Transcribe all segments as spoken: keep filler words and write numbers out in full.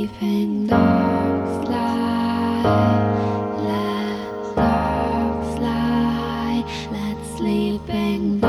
even dogs lie, let dogs lie, let sleeping dogs lie.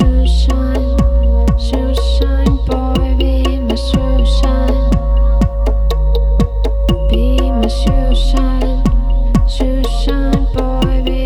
Shine, boy, be my shoe shine. Shoe shine, boy, be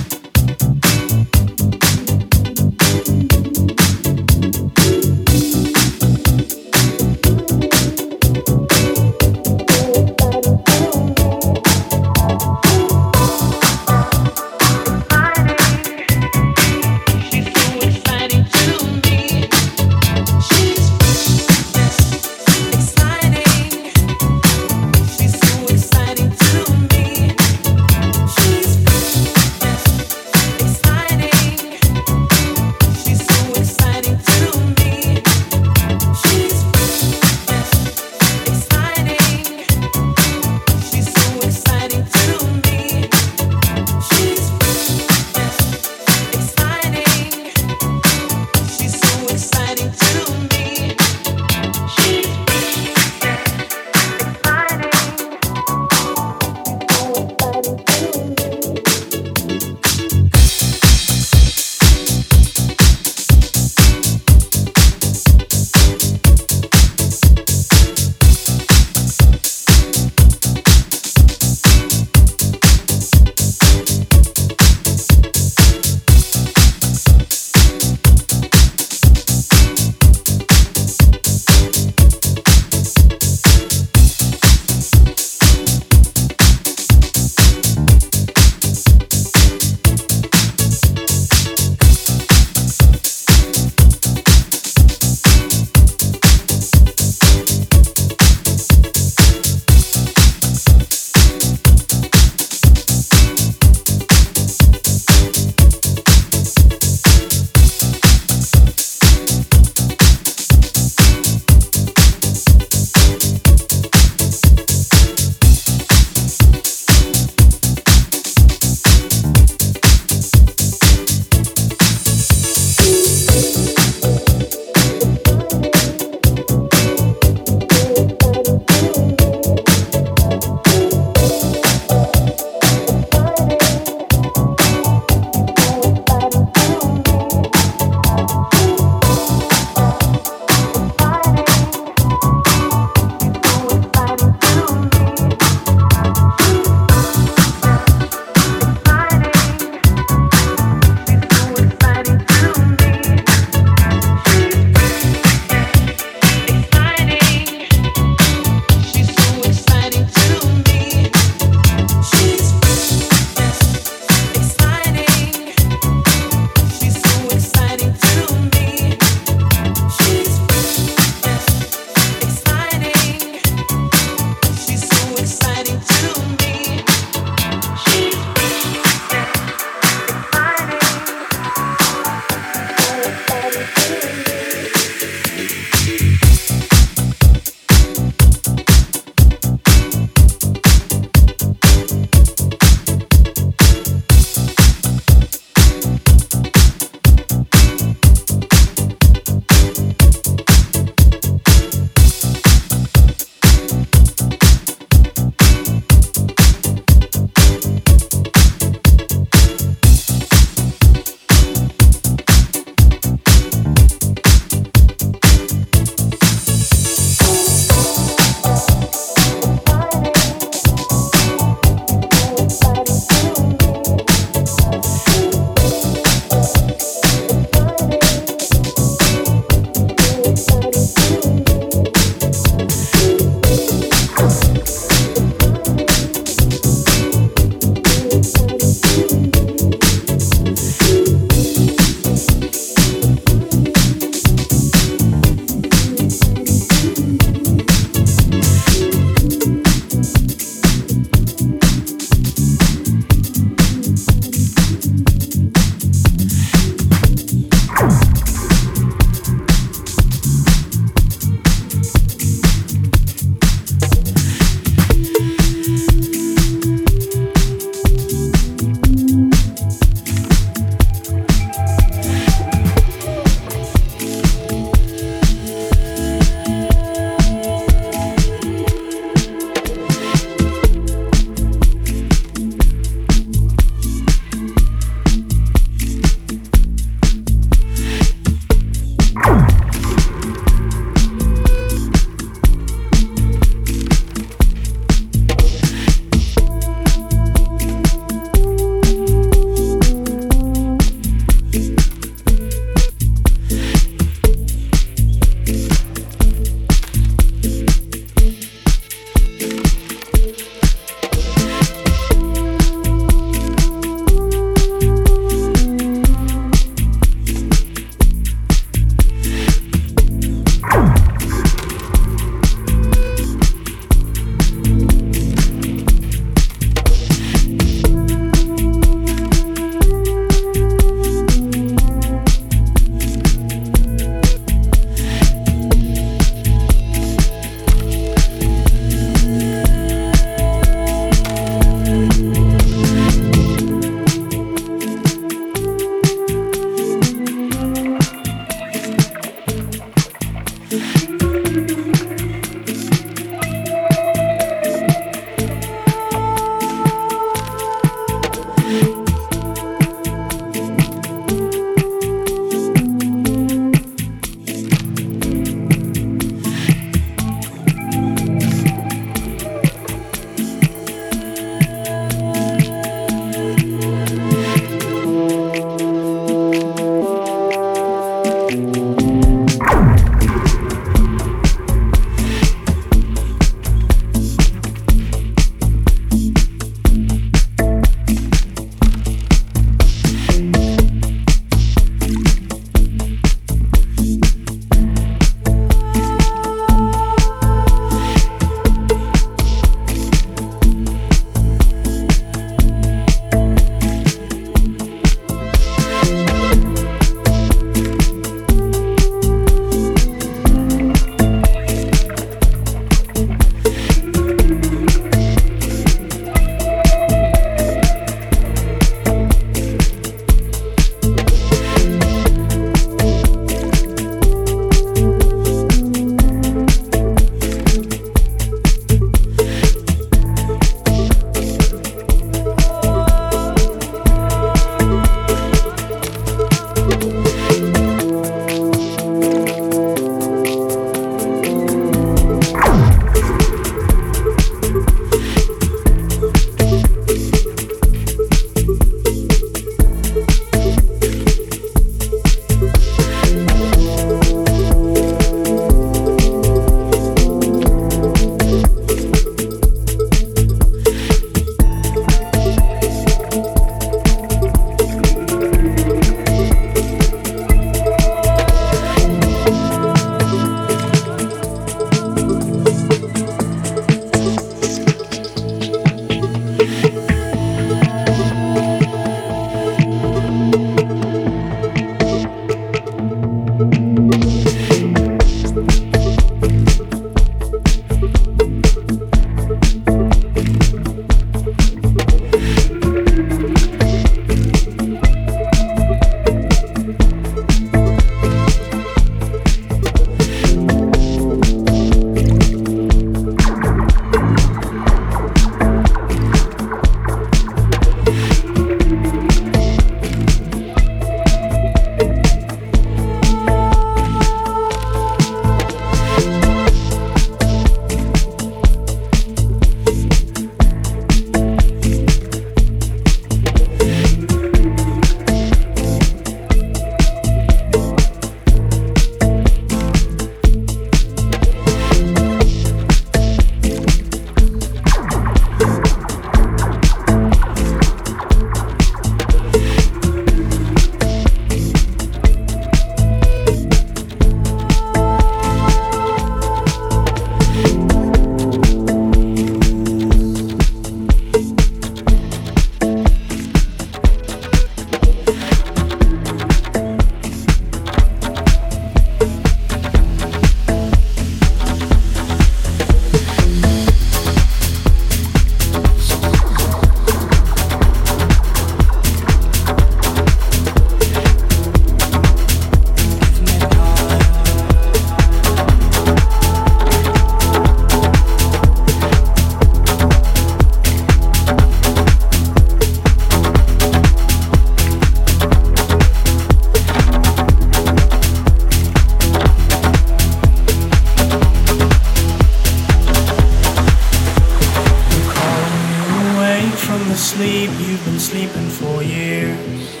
from the sleep you've been sleeping for years.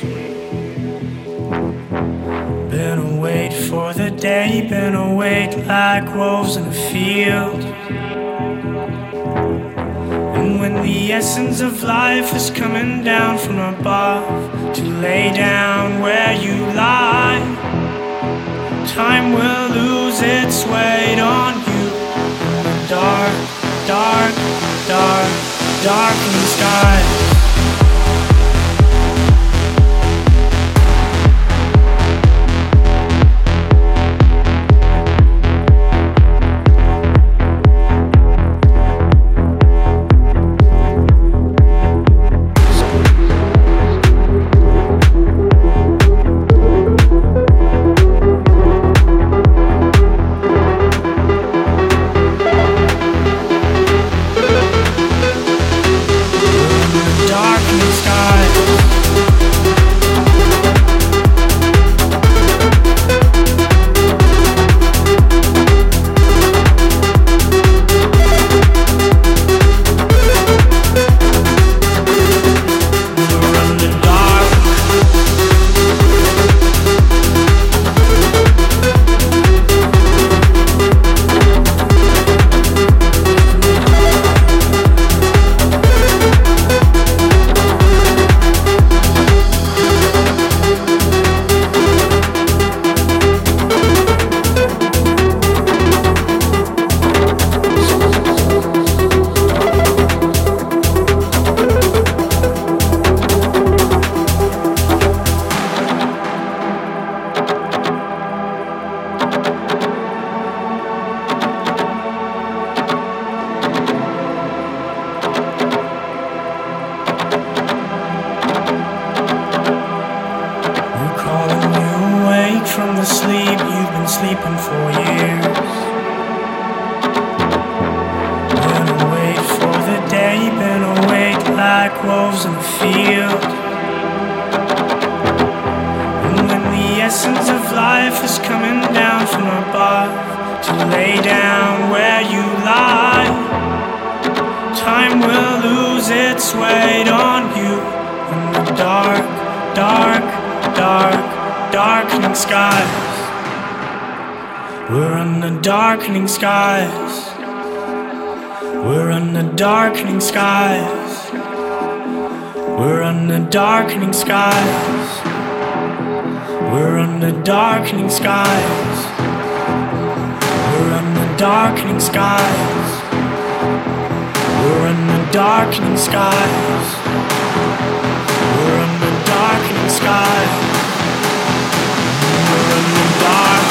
Been awake for the day, been awake like wolves in a field. And when the essence of life is coming down from above to lay down where you lie, time will lose its weight on you in the dark, dark, dark, darkened sky. Sleeping for years. Been awake for the day, been awake like wolves in the field. And when the essence of life is coming down from above to lay down where you lie, time will lose its weight on you in the dark, dark, dark, darkening sky. We're under darkening skies. We're under darkening skies. We're under darkening skies. We're under darkening skies. We're under darkening skies. We're under darkening skies. We're under darkening skies. We're under dark.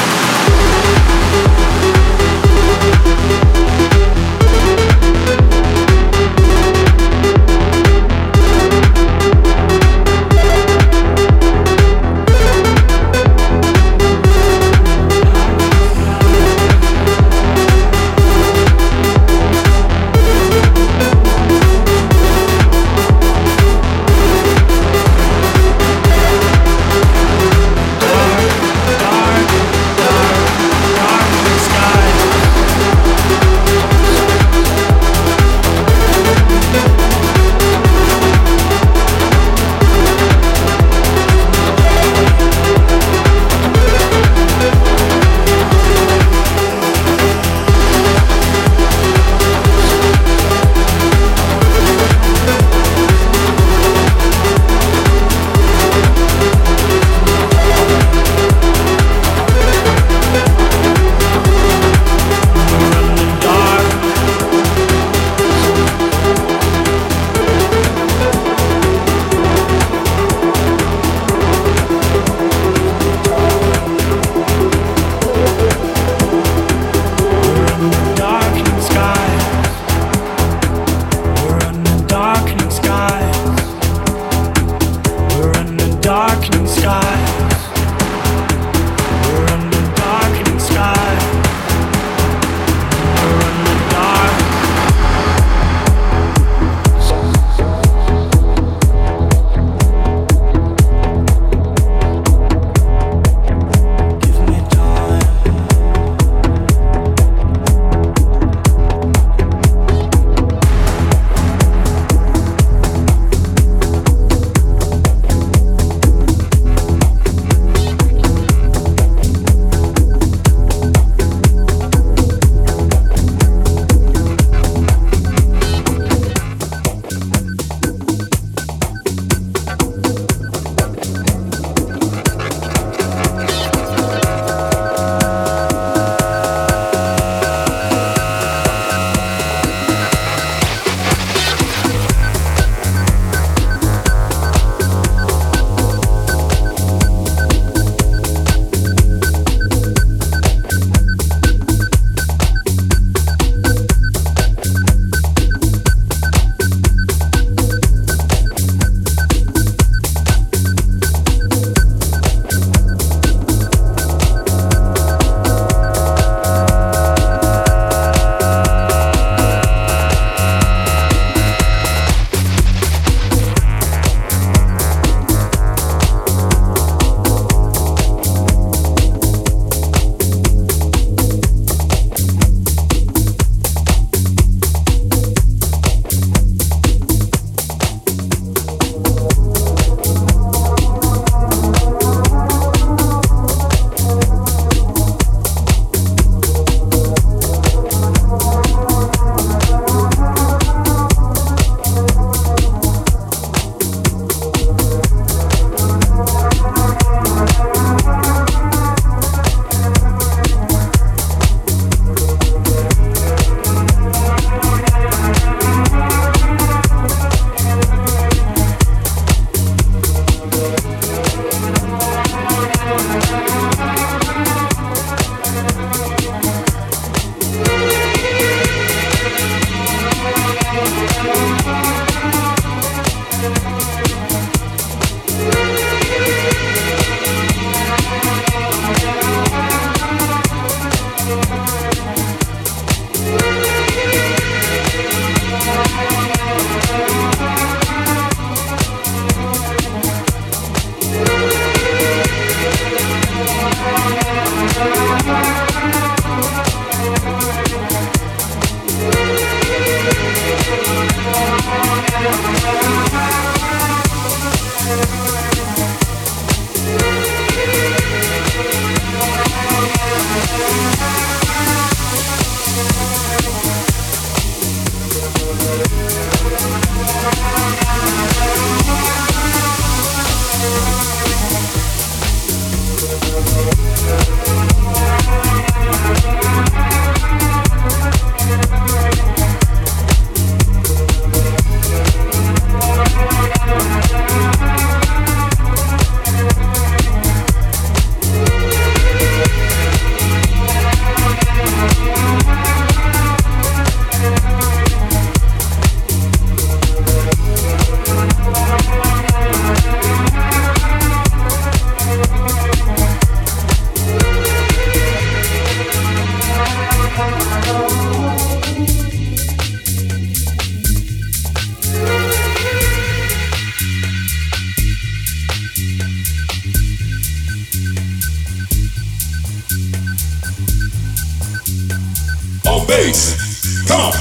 voice. Come on.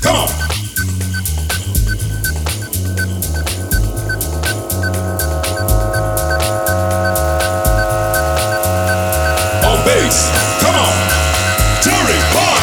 Come on. On bass. Come on. Jerry, Bob.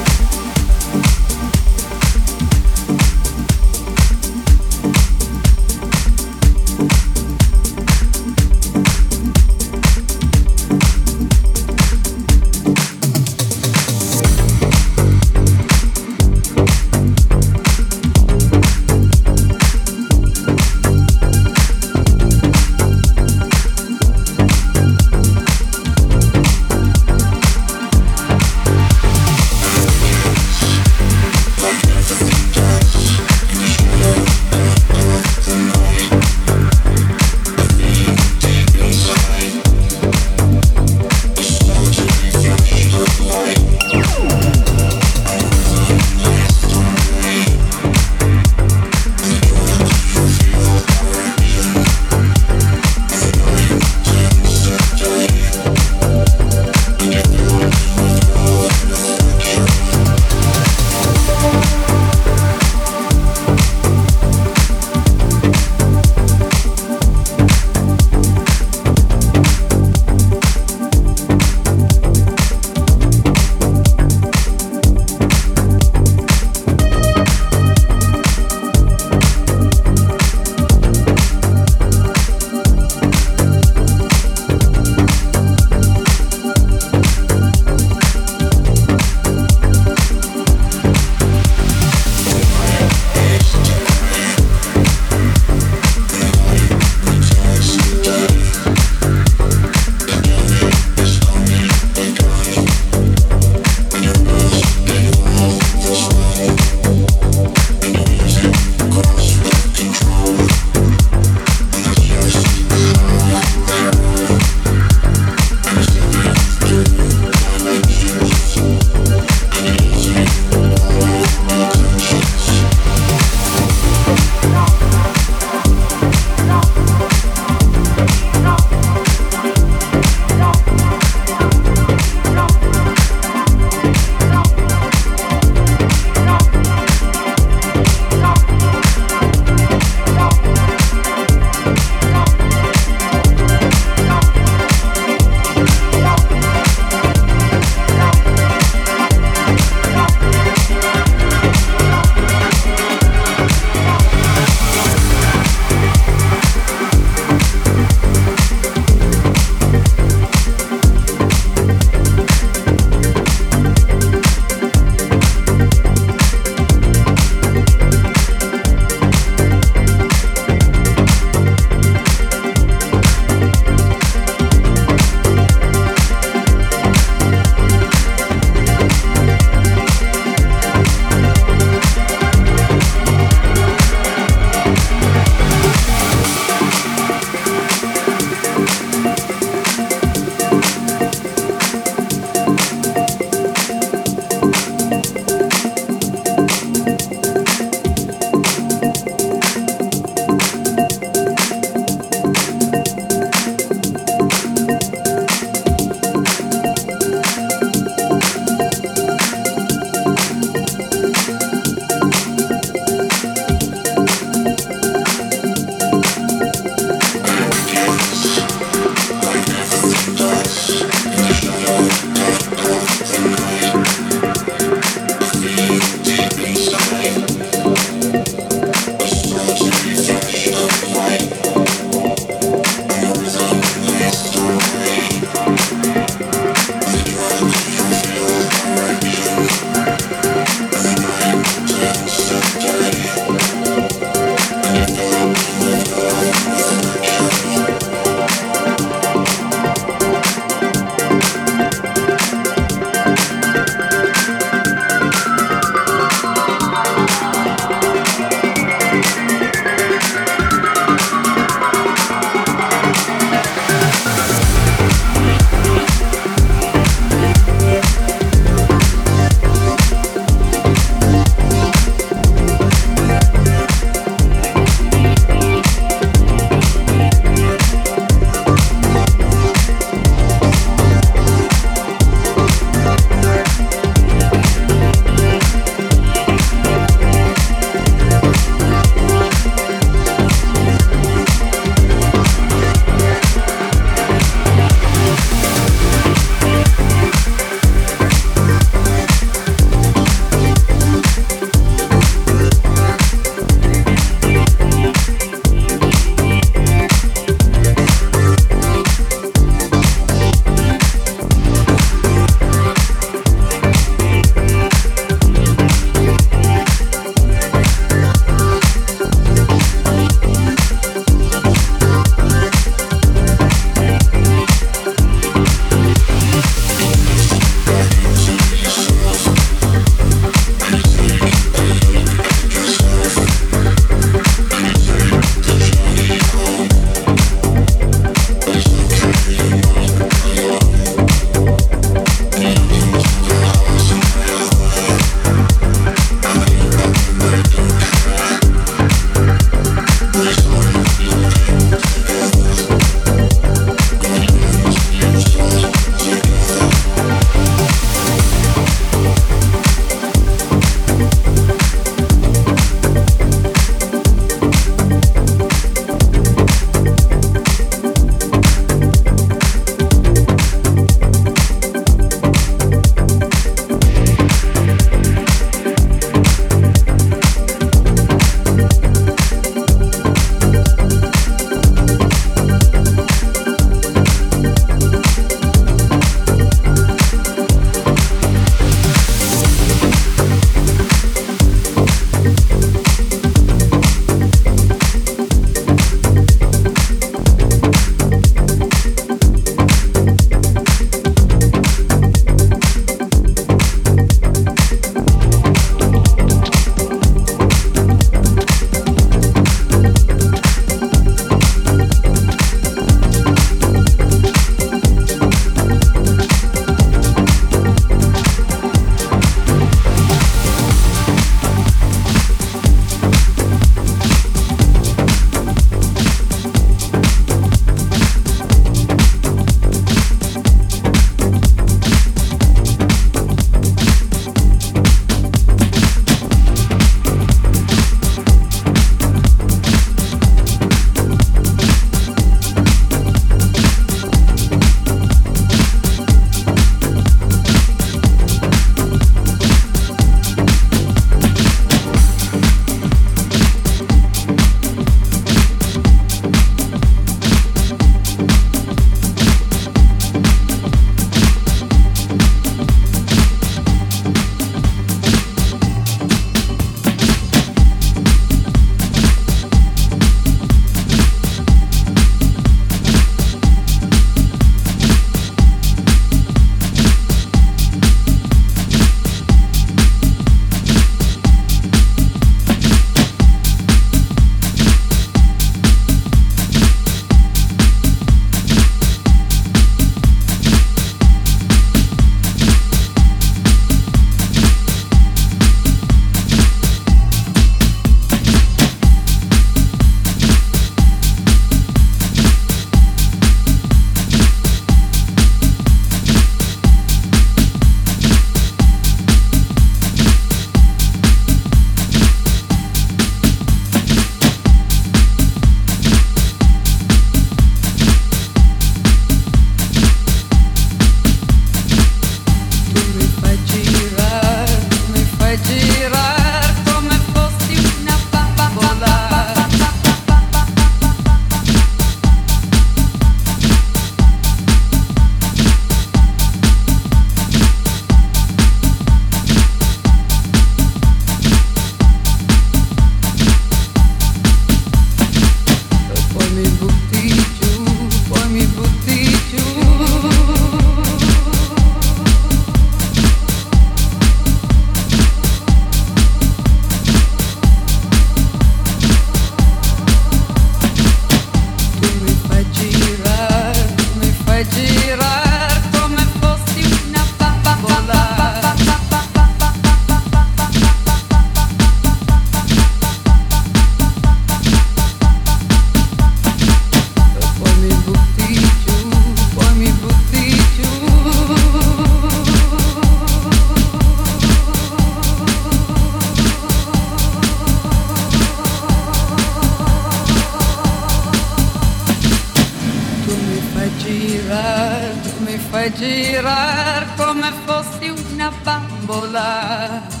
girar, mi fai girare come fossi una bambola.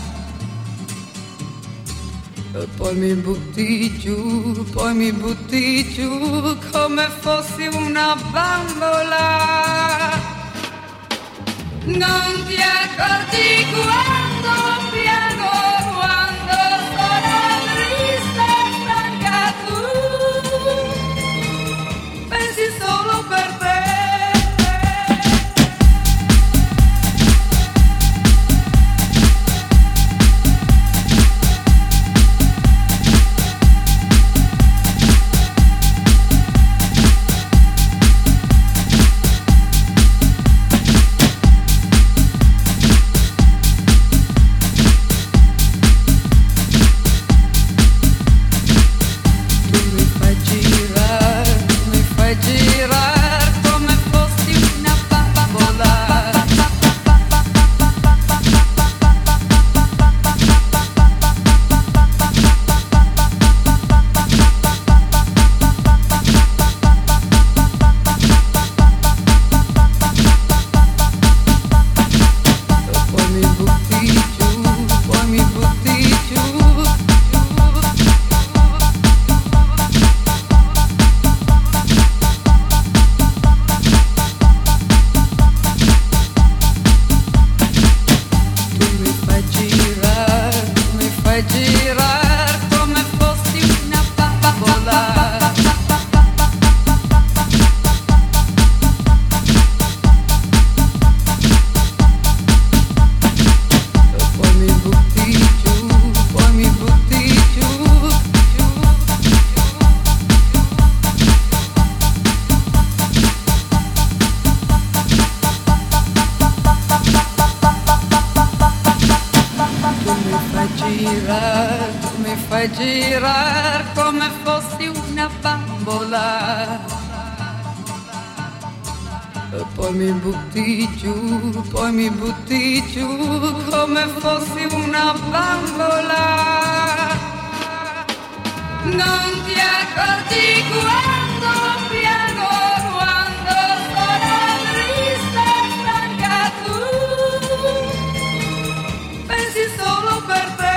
E poi mi butti giù, poi mi butti giù come fossi una bambola. Non ti accorgi quando piango. Girar come fossi una bambola, e poi mi butti giù, poi mi butti giù come fossi una bambola. Non ti accorgi quando piango, quando sono triste stanca tu, pensi solo per te.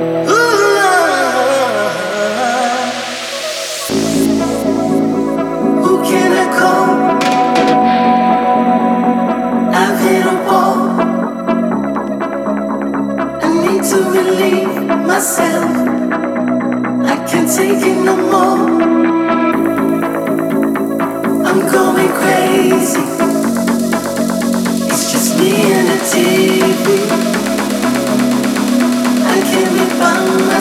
I can't be found.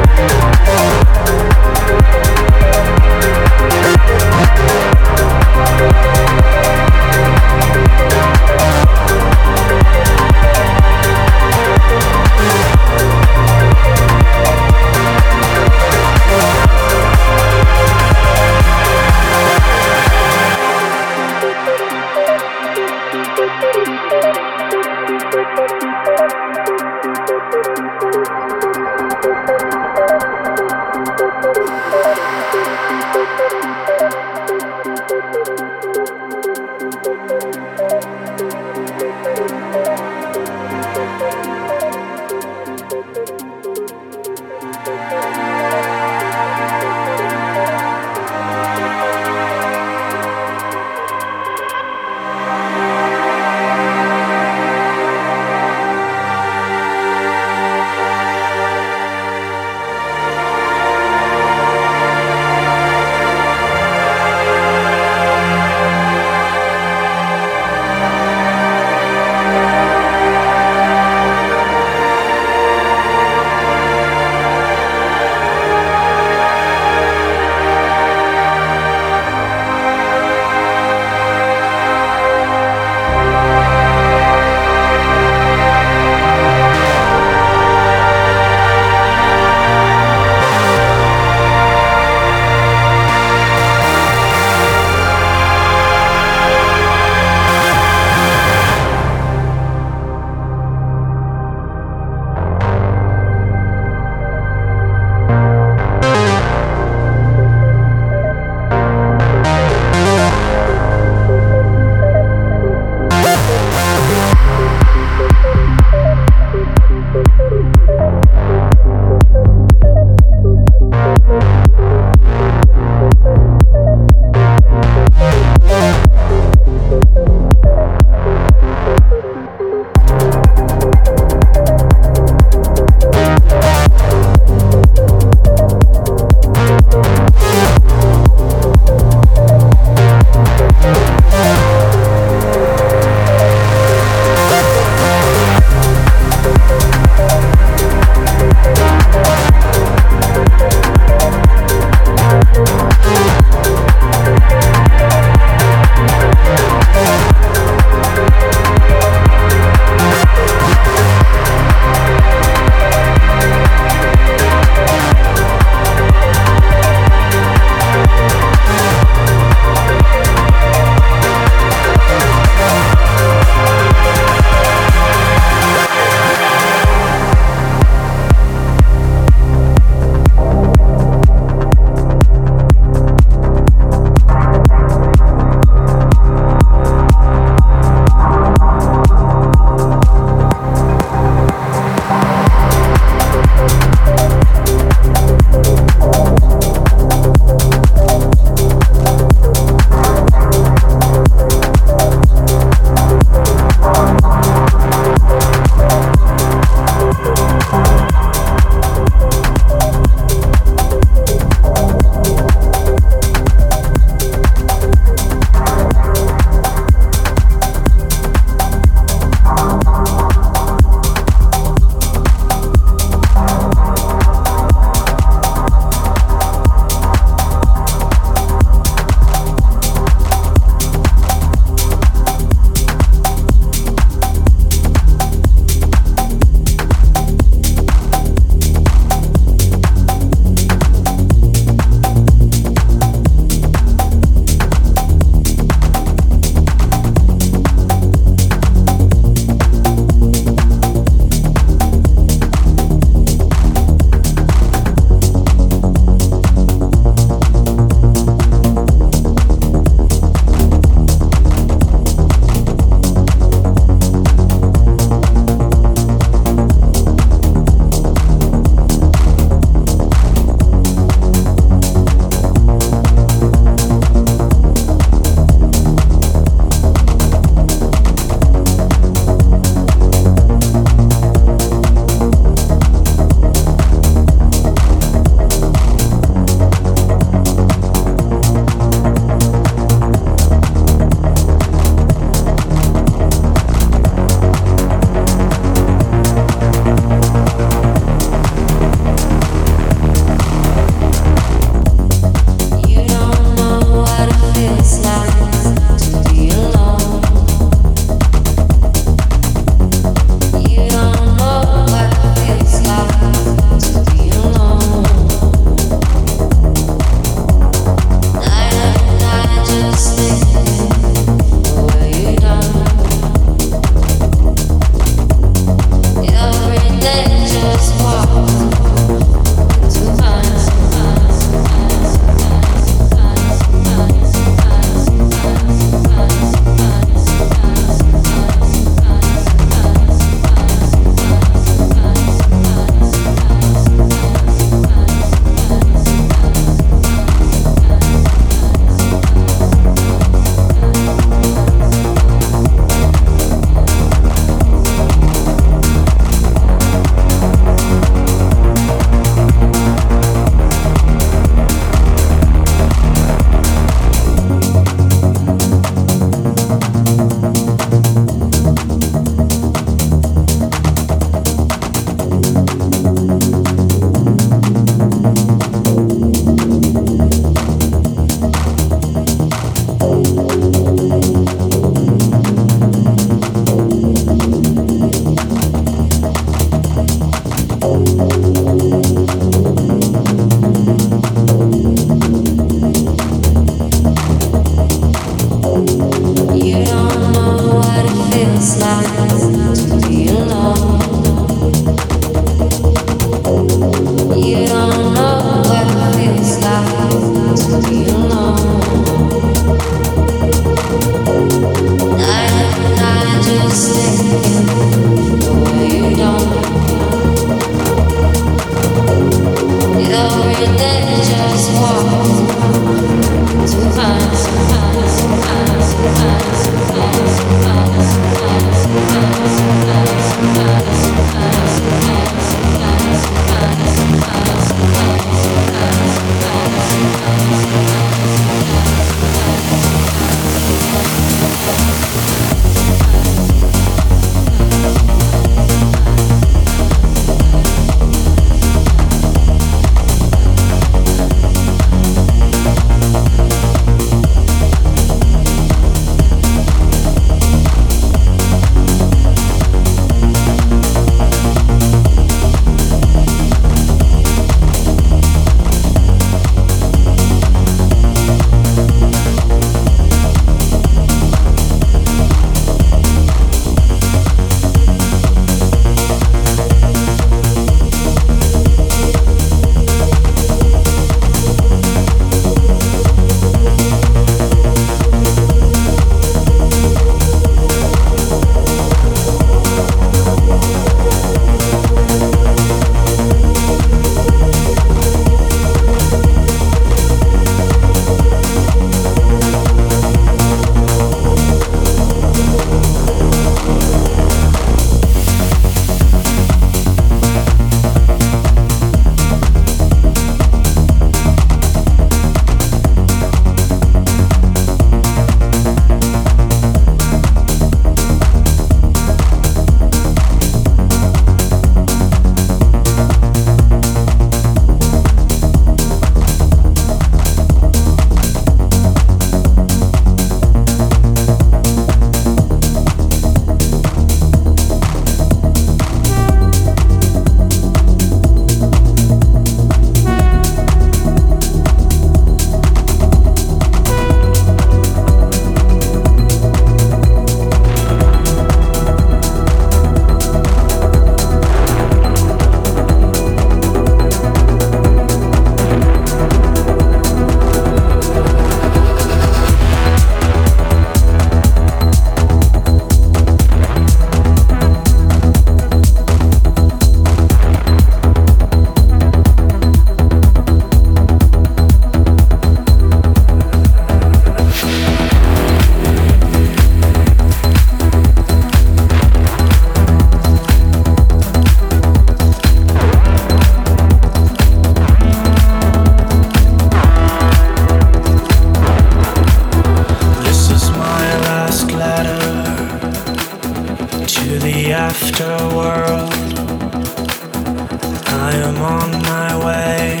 I am on my way.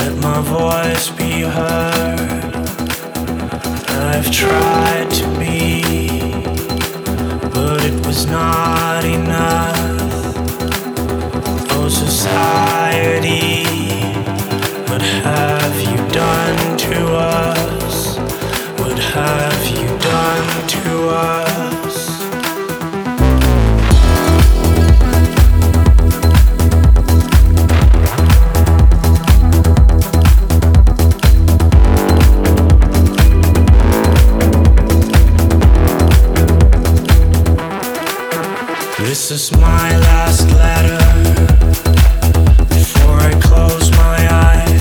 Let my voice be heard. I've tried to be, but it was not enough. Oh, society, what have you done to us? What have you done to us? This is my last letter before I close my eyes.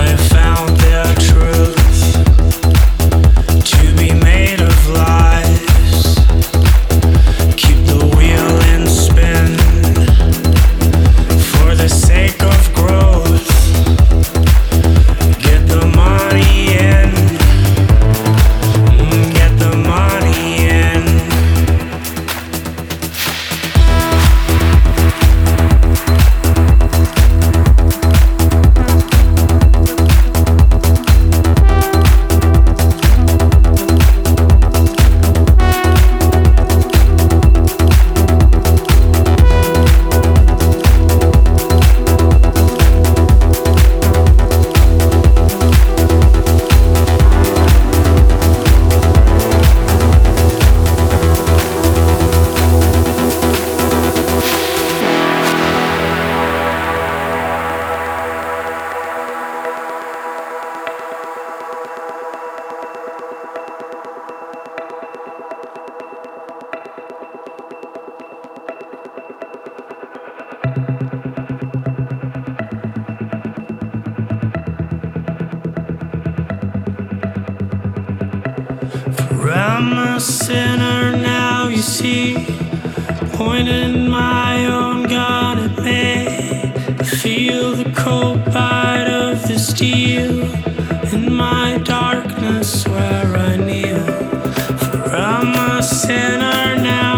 I have found their truth to be made of lies. Keep the wheel in spin for the sake of growth. Get the money in, get the money in. I'm a sinner now, you see, pointing my own gun at me. I feel the cold bite of the steel in my darkness where I kneel. For I'm a sinner now.